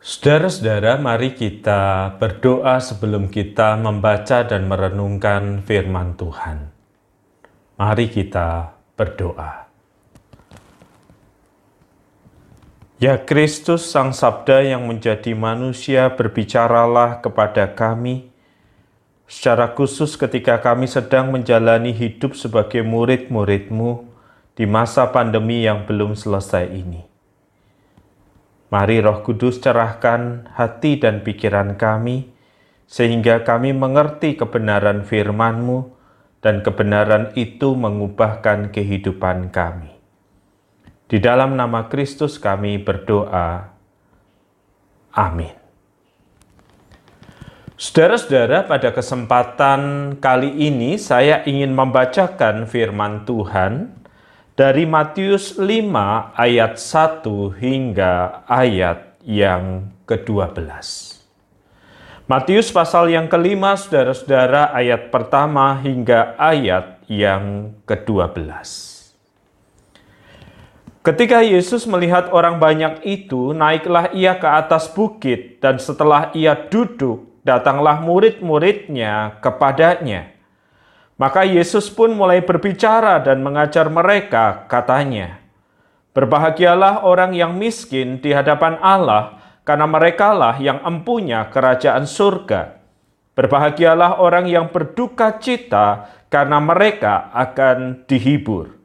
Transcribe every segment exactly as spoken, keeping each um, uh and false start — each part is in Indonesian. Saudara-saudara, mari kita berdoa sebelum kita membaca dan merenungkan firman Tuhan. Mari kita berdoa. Ya Kristus, Sang Sabda yang menjadi manusia, berbicaralah kepada kami, secara khusus ketika kami sedang menjalani hidup sebagai murid-murid-Mu di masa pandemi yang belum selesai ini. Mari Roh Kudus cerahkan hati dan pikiran kami, sehingga kami mengerti kebenaran firman-Mu, dan kebenaran itu mengubahkan kehidupan kami. Di dalam nama Kristus kami berdoa. Amin. Saudara-saudara, pada kesempatan kali ini saya ingin membacakan firman Tuhan dari Matius lima ayat satu hingga ayat yang kedua belas. Matius pasal yang kelima, saudara-saudara, ayat pertama hingga ayat yang kedua belas. Ketika Yesus melihat orang banyak itu, naiklah ia ke atas bukit, dan setelah ia duduk, datanglah murid-muridnya kepadanya. Maka Yesus pun mulai berbicara dan mengajar mereka, katanya, "Berbahagialah orang yang miskin di hadapan Allah, karena merekalah yang empunya kerajaan surga. Berbahagialah orang yang berduka cita, karena mereka akan dihibur.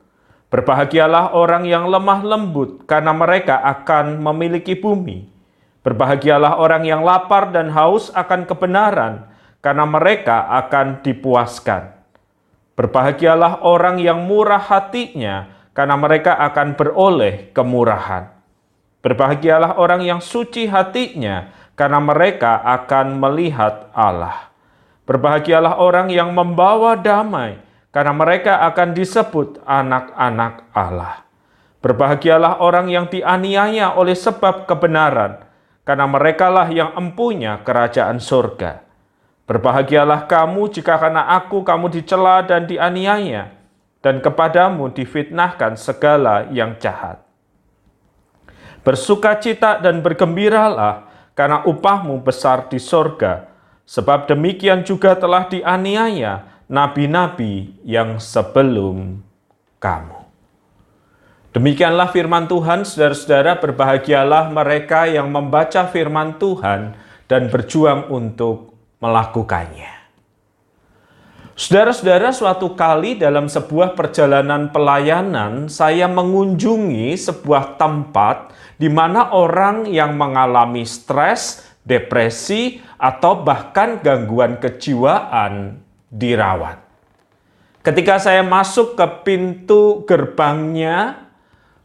Berbahagialah orang yang lemah lembut, karena mereka akan memiliki bumi. Berbahagialah orang yang lapar dan haus akan kebenaran, karena mereka akan dipuaskan. Berbahagialah orang yang murah hatinya, karena mereka akan beroleh kemurahan. Berbahagialah orang yang suci hatinya, karena mereka akan melihat Allah. Berbahagialah orang yang membawa damai, karena mereka akan disebut anak-anak Allah. Berbahagialah orang yang dianiaya oleh sebab kebenaran, karena merekalah yang empunya kerajaan surga. Berbahagialah kamu jika karena aku kamu dicela dan dianiaya, dan kepadamu difitnahkan segala yang jahat. Bersukacita dan bergembiralah, karena upahmu besar di sorga, sebab demikian juga telah dianiaya nabi-nabi yang sebelum kamu." Demikianlah firman Tuhan, saudara-saudara. Berbahagialah mereka yang membaca firman Tuhan dan berjuang untuk melakukannya. Saudara-saudara, suatu kali dalam sebuah perjalanan pelayanan, saya mengunjungi sebuah tempat di mana orang yang mengalami stres, depresi, atau bahkan gangguan kejiwaan dirawat. Ketika saya masuk ke pintu gerbangnya,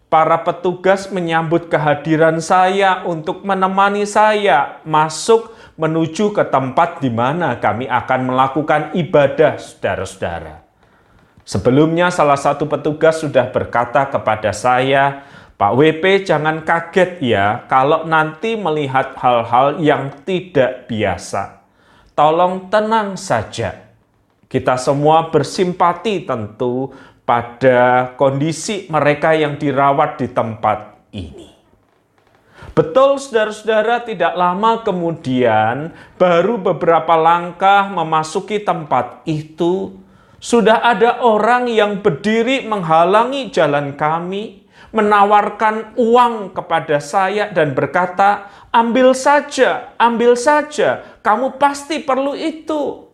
para petugas menyambut kehadiran saya untuk menemani saya masuk menuju ke tempat di mana kami akan melakukan ibadah, saudara-saudara. Sebelumnya salah satu petugas sudah berkata kepada saya, "Pak W P, jangan kaget ya kalau nanti melihat hal-hal yang tidak biasa. Tolong tenang saja. Kita semua bersimpati tentu pada kondisi mereka yang dirawat di tempat ini." Betul, saudara-saudara, tidak lama kemudian, baru beberapa langkah memasuki tempat itu, sudah ada orang yang berdiri menghalangi jalan kami, menawarkan uang kepada saya dan berkata, "Ambil saja, ambil saja, kamu pasti perlu itu."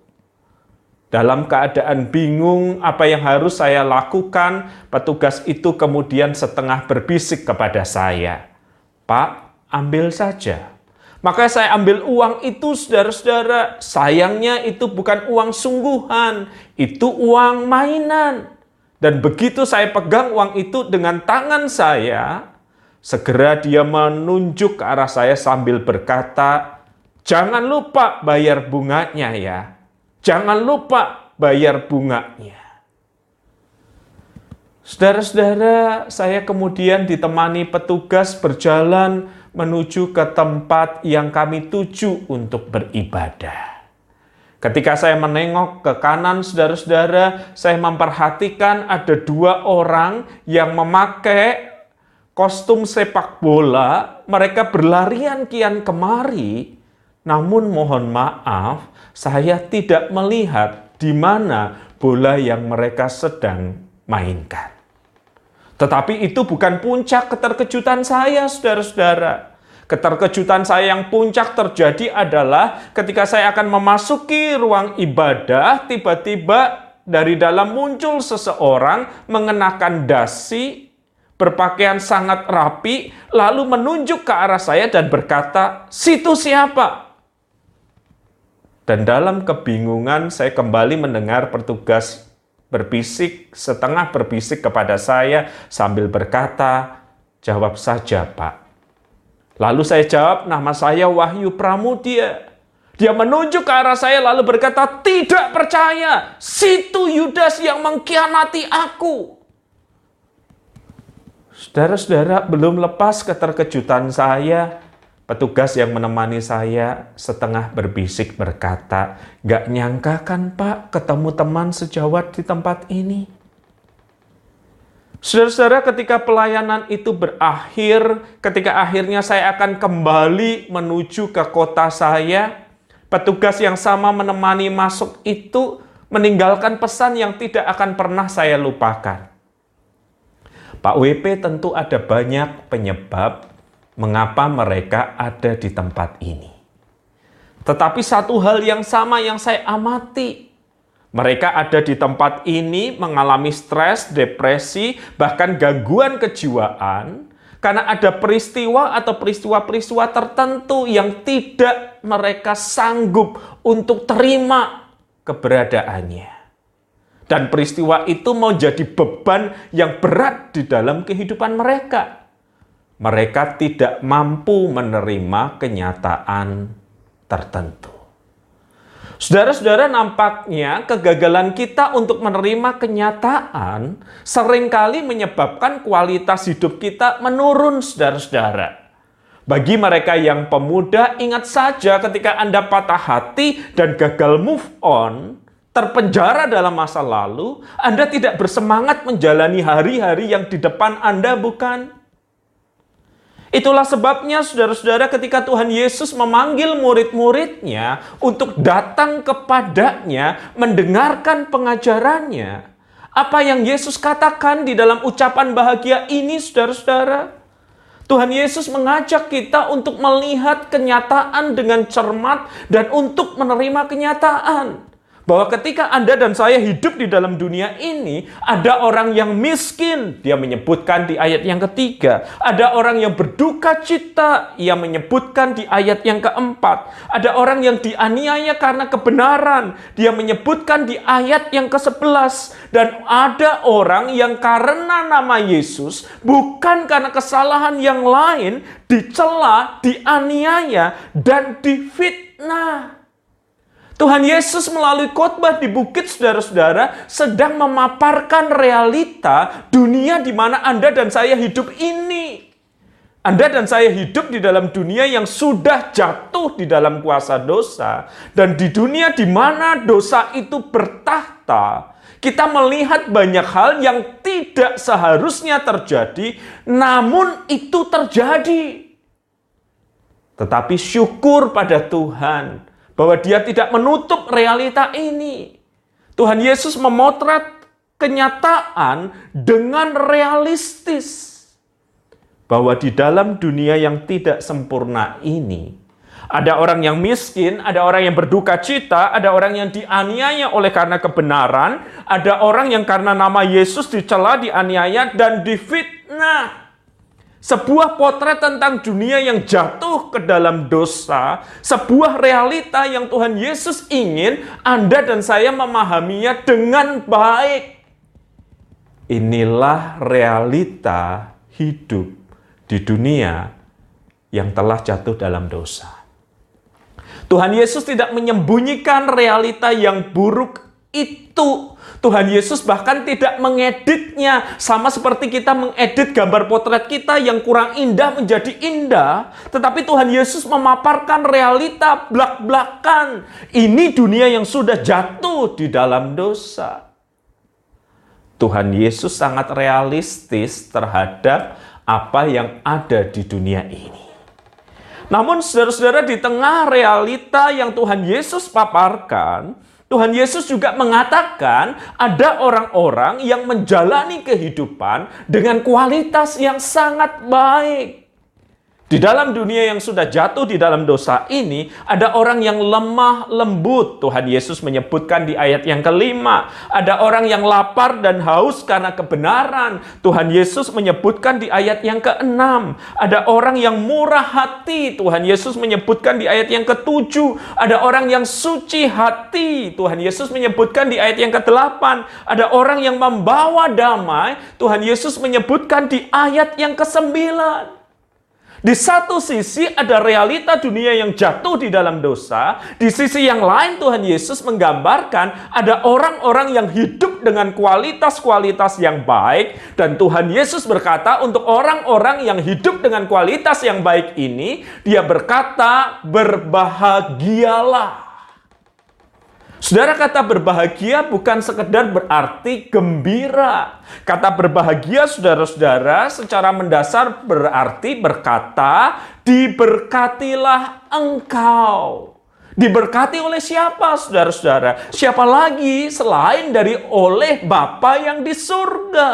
Dalam keadaan bingung apa yang harus saya lakukan, petugas itu kemudian setengah berbisik kepada saya, "Pak, ambil saja." Maka saya ambil uang itu, saudara-saudara. Sayangnya itu bukan uang sungguhan, itu uang mainan. Dan begitu saya pegang uang itu dengan tangan saya, segera dia menunjuk ke arah saya sambil berkata, "Jangan lupa bayar bunganya ya. Jangan lupa bayar bunganya." Saudara-saudara, saya kemudian ditemani petugas berjalan menuju ke tempat yang kami tuju untuk beribadah. Ketika saya menengok ke kanan, saudara-saudara, saya memperhatikan ada dua orang yang memakai kostum sepak bola mereka berlarian kian kemari, namun mohon maaf, saya tidak melihat di mana bola yang mereka sedang mainkan. Tetapi itu bukan puncak keterkejutan saya, saudara-saudara. Keterkejutan saya yang puncak terjadi adalah ketika saya akan memasuki ruang ibadah, tiba-tiba dari dalam muncul seseorang mengenakan dasi, berpakaian sangat rapi, lalu menunjuk ke arah saya dan berkata, "Situ siapa?" Dan dalam kebingungan saya kembali mendengar petugas berbisik, setengah berbisik kepada saya sambil berkata, "Jawab saja, Pak." Lalu saya jawab, "Nama saya Wahyu Pramudia." Dia menunjuk ke arah saya lalu berkata, "Tidak percaya, situ Yudas yang mengkhianati aku." Saudara-saudara, belum lepas keterkejutan saya, petugas yang menemani saya setengah berbisik berkata, "Gak nyangka kan, Pak, ketemu teman sejawat di tempat ini." Saudara-saudara, ketika pelayanan itu berakhir, ketika akhirnya saya akan kembali menuju ke kota saya, petugas yang sama menemani masuk itu meninggalkan pesan yang tidak akan pernah saya lupakan. Pak W P, tentu ada banyak penyebab mengapa mereka ada di tempat ini. Tetapi satu hal yang sama yang saya amati, mereka ada di tempat ini mengalami stres, depresi, bahkan gangguan kejiwaan karena ada peristiwa atau peristiwa-peristiwa tertentu yang tidak mereka sanggup untuk terima keberadaannya. Dan peristiwa itu mau jadi beban yang berat di dalam kehidupan mereka. Mereka tidak mampu menerima kenyataan tertentu. Saudara-saudara, nampaknya kegagalan kita untuk menerima kenyataan seringkali menyebabkan kualitas hidup kita menurun, saudara-saudara. Bagi mereka yang pemuda, ingat saja ketika Anda patah hati dan gagal move on, terpenjara dalam masa lalu, Anda tidak bersemangat menjalani hari-hari yang di depan Anda, bukan? Itulah sebabnya, saudara-saudara, ketika Tuhan Yesus memanggil murid-murid-Nya untuk datang kepada-Nya, mendengarkan pengajarannya, apa yang Yesus katakan di dalam ucapan bahagia ini, saudara-saudara? Tuhan Yesus mengajak kita untuk melihat kenyataan dengan cermat dan untuk menerima kenyataan. Bahwa ketika Anda dan saya hidup di dalam dunia ini, ada orang yang miskin, dia menyebutkan di ayat yang ketiga. Ada orang yang berduka cita, ia menyebutkan di ayat yang keempat. Ada orang yang dianiaya karena kebenaran, dia menyebutkan di ayat yang kesebelas. Dan ada orang yang karena nama Yesus, bukan karena kesalahan yang lain, dicela, dianiaya, dan difitnah. Tuhan Yesus melalui khotbah di bukit, saudara-saudara, sedang memaparkan realita dunia di mana Anda dan saya hidup ini. Anda dan saya hidup di dalam dunia yang sudah jatuh di dalam kuasa dosa. Dan di dunia di mana dosa itu bertahta, kita melihat banyak hal yang tidak seharusnya terjadi, namun itu terjadi. Tetapi syukur pada Tuhan, bahwa Dia tidak menutup realita ini. Tuhan Yesus memotret kenyataan dengan realistis. Bahwa di dalam dunia yang tidak sempurna ini, ada orang yang miskin, ada orang yang berduka cita, ada orang yang dianiaya oleh karena kebenaran, ada orang yang karena nama Yesus dicela, dianiaya, dan difitnah. Sebuah potret tentang dunia yang jatuh ke dalam dosa, sebuah realita yang Tuhan Yesus ingin Anda dan saya memahaminya dengan baik. Inilah realita hidup di dunia yang telah jatuh dalam dosa. Tuhan Yesus tidak menyembunyikan realita yang buruk itu. Tuhan Yesus bahkan tidak mengeditnya, sama seperti kita mengedit gambar potret kita yang kurang indah menjadi indah. Tetapi Tuhan Yesus memaparkan realita blak-blakan. Ini dunia yang sudah jatuh di dalam dosa. Tuhan Yesus sangat realistis terhadap apa yang ada di dunia ini. Namun saudara-saudara, di tengah realita yang Tuhan Yesus paparkan, Tuhan Yesus juga mengatakan ada orang-orang yang menjalani kehidupan dengan kualitas yang sangat baik. Di dalam dunia yang sudah jatuh di dalam dosa ini, ada orang yang lemah lembut. Tuhan Yesus menyebutkan di ayat yang kelima. Ada orang yang lapar dan haus karena kebenaran. Tuhan Yesus menyebutkan di ayat yang keenam. Ada orang yang murah hati. Tuhan Yesus menyebutkan di ayat yang ketujuh. Ada orang yang suci hati. Tuhan Yesus menyebutkan di ayat yang kedelapan. Ada orang yang membawa damai. Tuhan Yesus menyebutkan di ayat yang kesembilan. Di satu sisi ada realita dunia yang jatuh di dalam dosa. Di sisi yang lain Tuhan Yesus menggambarkan ada orang-orang yang hidup dengan kualitas-kualitas yang baik. Dan Tuhan Yesus berkata untuk orang-orang yang hidup dengan kualitas yang baik ini, Dia berkata, berbahagialah. Saudara, kata berbahagia bukan sekedar berarti gembira. Kata berbahagia, saudara-saudara, secara mendasar berarti berkata, diberkatilah engkau. Diberkati oleh siapa, saudara-saudara? Siapa lagi selain dari oleh Bapa yang di surga?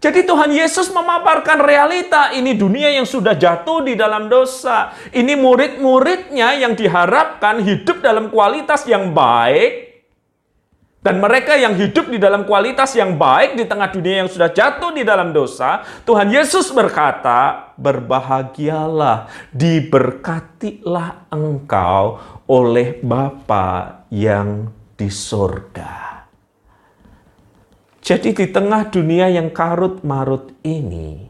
Jadi Tuhan Yesus memaparkan realita ini, dunia yang sudah jatuh di dalam dosa. Ini murid-muridnya yang diharapkan hidup dalam kualitas yang baik. Dan mereka yang hidup di dalam kualitas yang baik di tengah dunia yang sudah jatuh di dalam dosa, Tuhan Yesus berkata, berbahagialah, diberkatilah engkau oleh Bapa yang di surga. Jadi di tengah dunia yang karut-marut ini,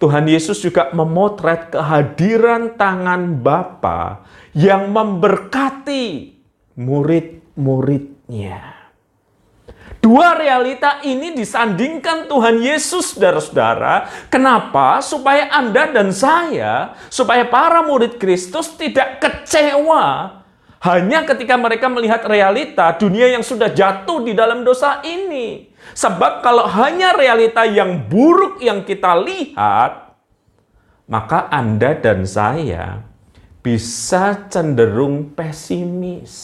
Tuhan Yesus juga memotret kehadiran tangan Bapa yang memberkati murid-muridnya. Dua realita ini disandingkan Tuhan Yesus, saudara-saudara. Kenapa? Supaya Anda dan saya, supaya para murid Kristus tidak kecewa hanya ketika mereka melihat realita dunia yang sudah jatuh di dalam dosa ini. Sebab kalau hanya realita yang buruk yang kita lihat, maka Anda dan saya bisa cenderung pesimis.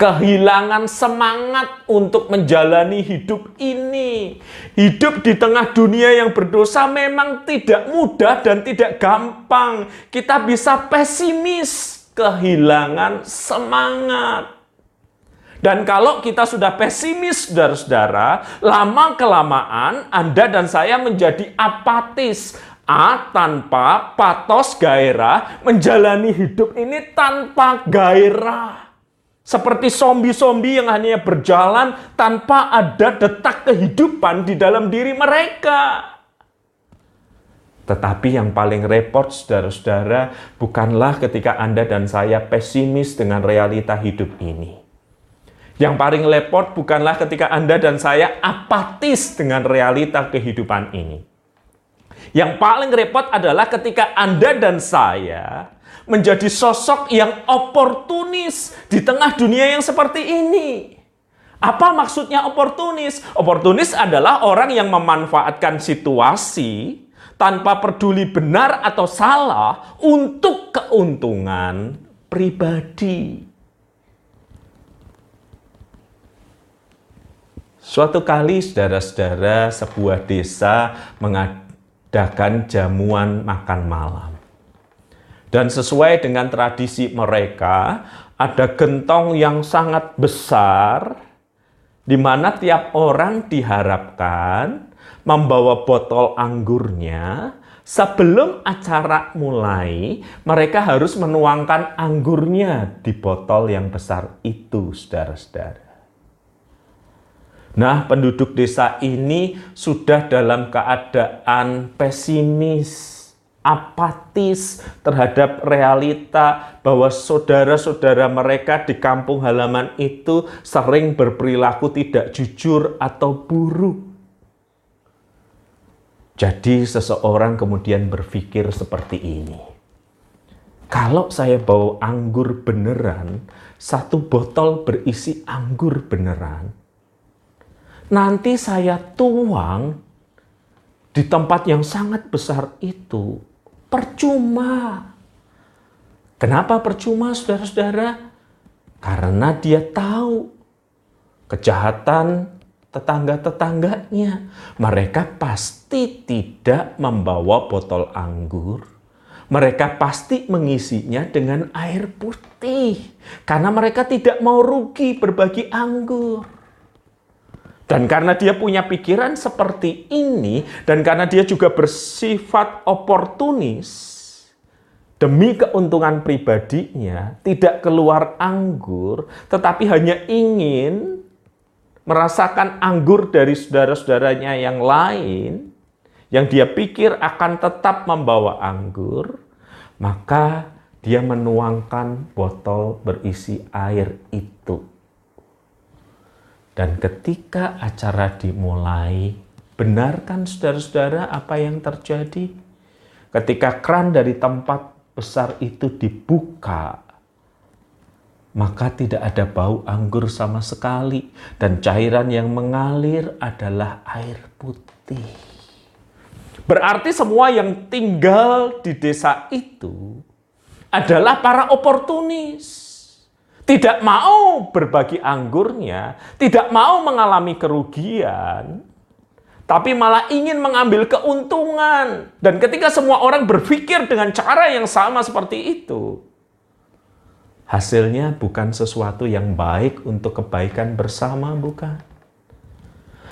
Kehilangan semangat untuk menjalani hidup ini. Hidup di tengah dunia yang berdosa memang tidak mudah dan tidak gampang. Kita bisa pesimis, kehilangan semangat. Dan kalau kita sudah pesimis, saudara-saudara, lama-kelamaan Anda dan saya menjadi apatis. A, tanpa patos gairah, menjalani hidup ini tanpa gairah. Seperti zombie-zombie yang hanya berjalan tanpa ada detak kehidupan di dalam diri mereka. Tetapi yang paling repot, saudara-saudara, bukanlah ketika Anda dan saya pesimis dengan realita hidup ini. Yang paling repot bukanlah ketika Anda dan saya apatis dengan realita kehidupan ini. Yang paling repot adalah ketika Anda dan saya menjadi sosok yang oportunis di tengah dunia yang seperti ini. Apa maksudnya oportunis? Oportunis adalah orang yang memanfaatkan situasi tanpa peduli benar atau salah untuk keuntungan pribadi. Suatu kali, saudara-saudara, sebuah desa mengadakan jamuan makan malam. Dan sesuai dengan tradisi mereka, ada gentong yang sangat besar, di mana tiap orang diharapkan membawa botol anggurnya. Sebelum acara mulai, mereka harus menuangkan anggurnya di botol yang besar itu, saudara-saudara. Nah, penduduk desa ini sudah dalam keadaan pesimis, apatis terhadap realita bahwa saudara-saudara mereka di kampung halaman itu sering berperilaku tidak jujur atau buruk. Jadi seseorang kemudian berpikir seperti ini. Kalau saya bawa anggur beneran, satu botol berisi anggur beneran, nanti saya tuang di tempat yang sangat besar itu, percuma. Kenapa percuma, saudara-saudara? Karena dia tahu kejahatan tetangga-tetangganya. Mereka pasti tidak membawa botol anggur. Mereka pasti mengisinya dengan air putih. Karena mereka tidak mau rugi berbagi anggur. Dan karena dia punya pikiran seperti ini, dan karena dia juga bersifat oportunis, demi keuntungan pribadinya, tidak keluar anggur, tetapi hanya ingin merasakan anggur dari saudara-saudaranya yang lain, yang dia pikir akan tetap membawa anggur, maka dia menuangkan botol berisi air itu. Dan ketika acara dimulai, benarkan saudara-saudara apa yang terjadi? Ketika keran dari tempat besar itu dibuka, maka tidak ada bau anggur sama sekali, dan cairan yang mengalir adalah air putih. Berarti semua yang tinggal di desa itu adalah para oportunis. Tidak mau berbagi anggurnya, tidak mau mengalami kerugian, tapi malah ingin mengambil keuntungan. Dan ketika semua orang berpikir dengan cara yang sama seperti itu, hasilnya bukan sesuatu yang baik untuk kebaikan bersama, bukan?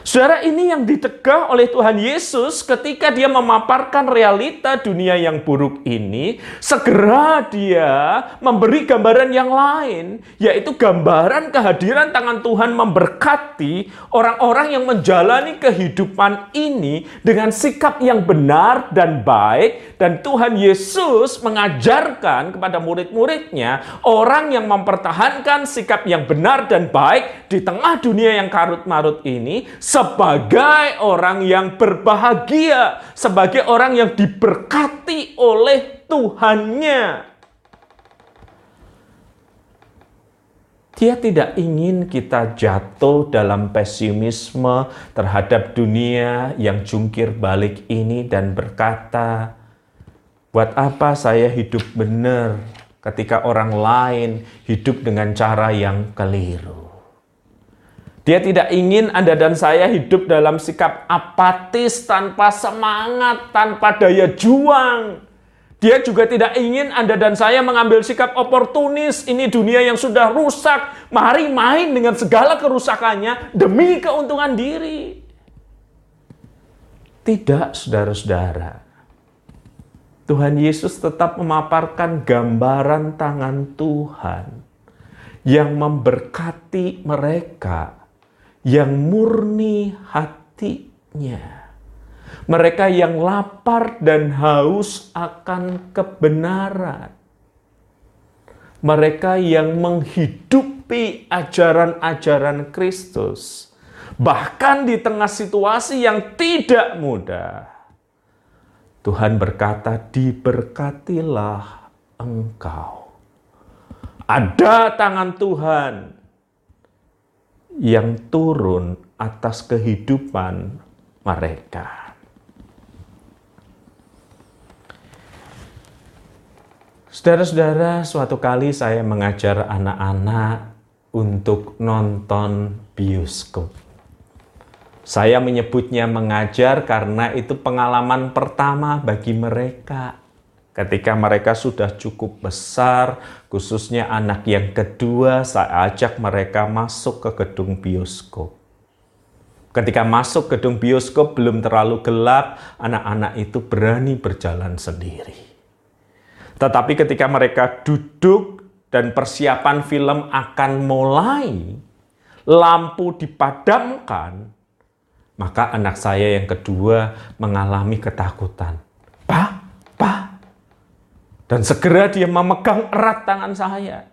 Saudara, ini yang ditegah oleh Tuhan Yesus ketika dia memaparkan realita dunia yang buruk ini. Segera dia memberi gambaran yang lain, yaitu gambaran kehadiran tangan Tuhan memberkati orang-orang yang menjalani kehidupan ini dengan sikap yang benar dan baik. Dan Tuhan Yesus mengajarkan kepada murid-muridnya, orang yang mempertahankan sikap yang benar dan baik di tengah dunia yang karut-marut ini, sebagai orang yang berbahagia, sebagai orang yang diberkati oleh Tuhannya. Dia tidak ingin kita jatuh dalam pesimisme terhadap dunia yang jungkir balik ini dan berkata, buat apa saya hidup benar ketika orang lain hidup dengan cara yang keliru. Dia tidak ingin Anda dan saya hidup dalam sikap apatis, tanpa semangat, tanpa daya juang. Dia juga tidak ingin Anda dan saya mengambil sikap oportunis. Ini dunia yang sudah rusak, mari main dengan segala kerusakannya demi keuntungan diri. Tidak, saudara-saudara. Tuhan Yesus tetap memaparkan gambaran tangan Tuhan yang memberkati mereka yang murni hatinya. Mereka yang lapar dan haus akan kebenaran. Mereka yang menghidupi ajaran-ajaran Kristus. Bahkan di tengah situasi yang tidak mudah, Tuhan berkata, diberkatilah engkau. Ada tangan Tuhan yang turun atas kehidupan mereka. Saudara-saudara, suatu kali saya mengajar anak-anak untuk nonton bioskop. Saya menyebutnya mengajar karena itu pengalaman pertama bagi mereka. Ketika mereka sudah cukup besar, khususnya anak yang kedua, saya ajak mereka masuk ke gedung bioskop. Ketika masuk gedung bioskop belum terlalu gelap, anak-anak itu berani berjalan sendiri. Tetapi ketika mereka duduk dan persiapan film akan mulai, lampu dipadamkan, maka anak saya yang kedua mengalami ketakutan. Pak, pak. Dan segera dia memegang erat tangan saya.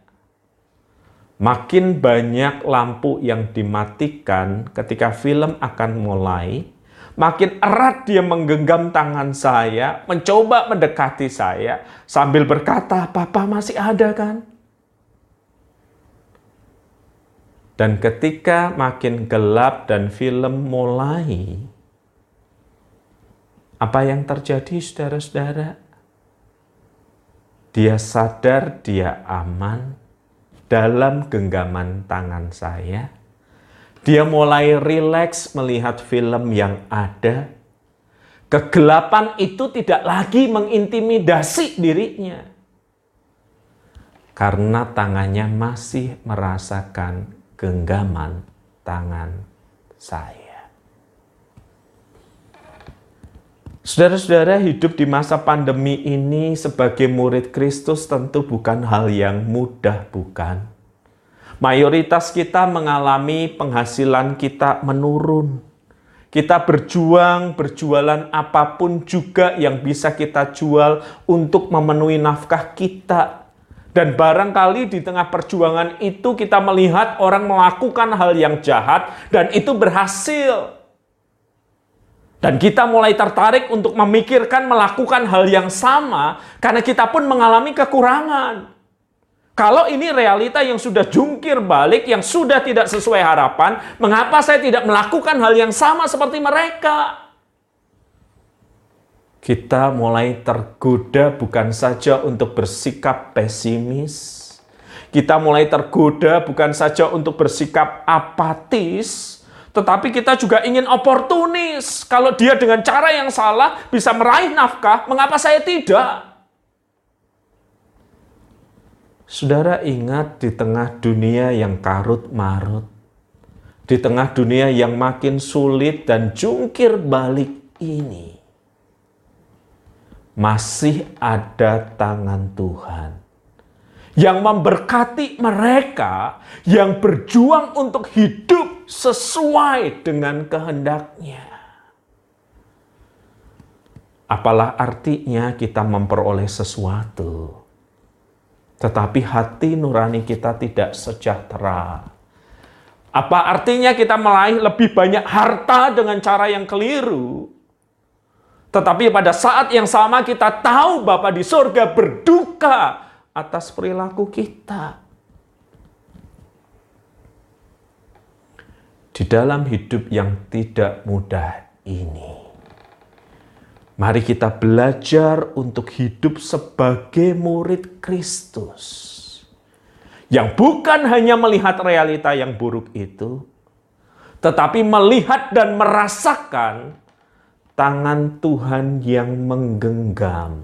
Makin banyak lampu yang dimatikan ketika film akan mulai, makin erat dia menggenggam tangan saya, mencoba mendekati saya, sambil berkata, "Papa masih ada kan?" Dan ketika makin gelap dan film mulai, apa yang terjadi, saudara-saudara? Dia sadar dia aman dalam genggaman tangan saya. Dia mulai rileks melihat film yang ada. Kegelapan itu tidak lagi mengintimidasi dirinya. Karena tangannya masih merasakan genggaman tangan saya. Saudara-saudara, hidup di masa pandemi ini sebagai murid Kristus tentu bukan hal yang mudah, bukan? Mayoritas kita mengalami penghasilan kita menurun. Kita berjuang, berjualan apapun juga yang bisa kita jual untuk memenuhi nafkah kita. Dan barangkali di tengah perjuangan itu kita melihat orang melakukan hal yang jahat dan itu berhasil. Dan kita mulai tertarik untuk memikirkan melakukan hal yang sama karena kita pun mengalami kekurangan. Kalau ini realita yang sudah jungkir balik, yang sudah tidak sesuai harapan, mengapa saya tidak melakukan hal yang sama seperti mereka? Kita mulai tergoda bukan saja untuk bersikap pesimis, kita mulai tergoda bukan saja untuk bersikap apatis, tetapi kita juga ingin oportunis. Kalau dia dengan cara yang salah bisa meraih nafkah, mengapa saya tidak? Saudara ingat di tengah dunia yang karut-marut, di tengah dunia yang makin sulit dan jungkir balik ini, masih ada tangan Tuhan yang memberkati mereka yang berjuang untuk hidup sesuai dengan kehendaknya. Apalah artinya kita memperoleh sesuatu, tetapi hati nurani kita tidak sejahtera. Apa artinya kita meraih lebih banyak harta dengan cara yang keliru? Tetapi pada saat yang sama kita tahu Bapa di surga berduka atas perilaku kita. Di dalam hidup yang tidak mudah ini, mari kita belajar untuk hidup sebagai murid Kristus yang bukan hanya melihat realita yang buruk itu, tetapi melihat dan merasakan tangan Tuhan yang menggenggam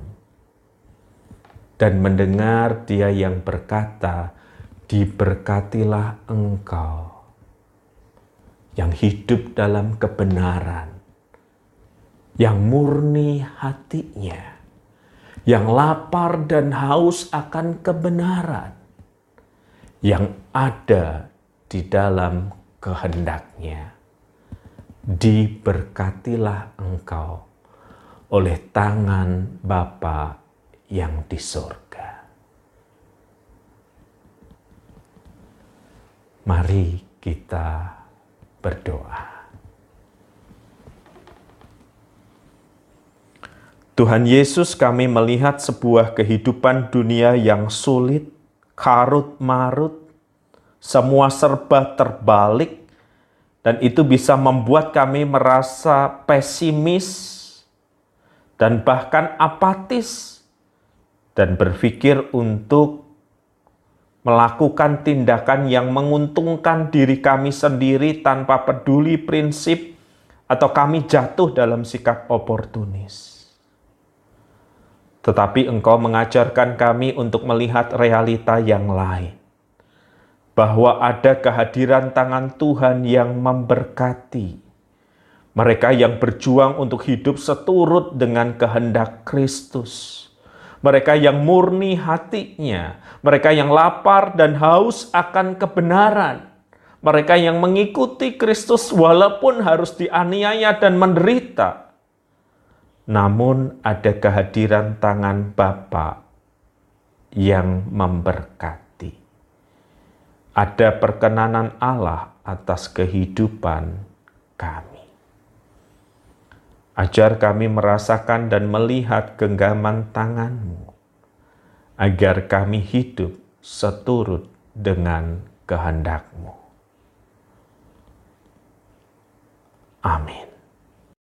dan mendengar Dia yang berkata, "Diberkatilah engkau yang hidup dalam kebenaran, yang murni hatinya, yang lapar dan haus akan kebenaran, yang ada di dalam kehendaknya. Diberkatilah engkau oleh tangan Bapa yang di surga." Mari kita berdoa. Tuhan Yesus, kami melihat sebuah kehidupan dunia yang sulit, karut-marut, semua serba terbalik, dan itu bisa membuat kami merasa pesimis dan bahkan apatis, dan berpikir untuk melakukan tindakan yang menguntungkan diri kami sendiri tanpa peduli prinsip, atau kami jatuh dalam sikap oportunis. Tetapi Engkau mengajarkan kami untuk melihat realita yang lain, bahwa ada kehadiran tangan Tuhan yang memberkati mereka yang berjuang untuk hidup seturut dengan kehendak Kristus, mereka yang murni hatinya, mereka yang lapar dan haus akan kebenaran, mereka yang mengikuti Kristus walaupun harus dianiaya dan menderita. Namun ada kehadiran tangan Bapa yang memberkati. Ada perkenanan Allah atas kehidupan kami. Ajar kami merasakan dan melihat genggaman tangan-Mu, agar kami hidup seturut dengan kehendak-Mu. Amin.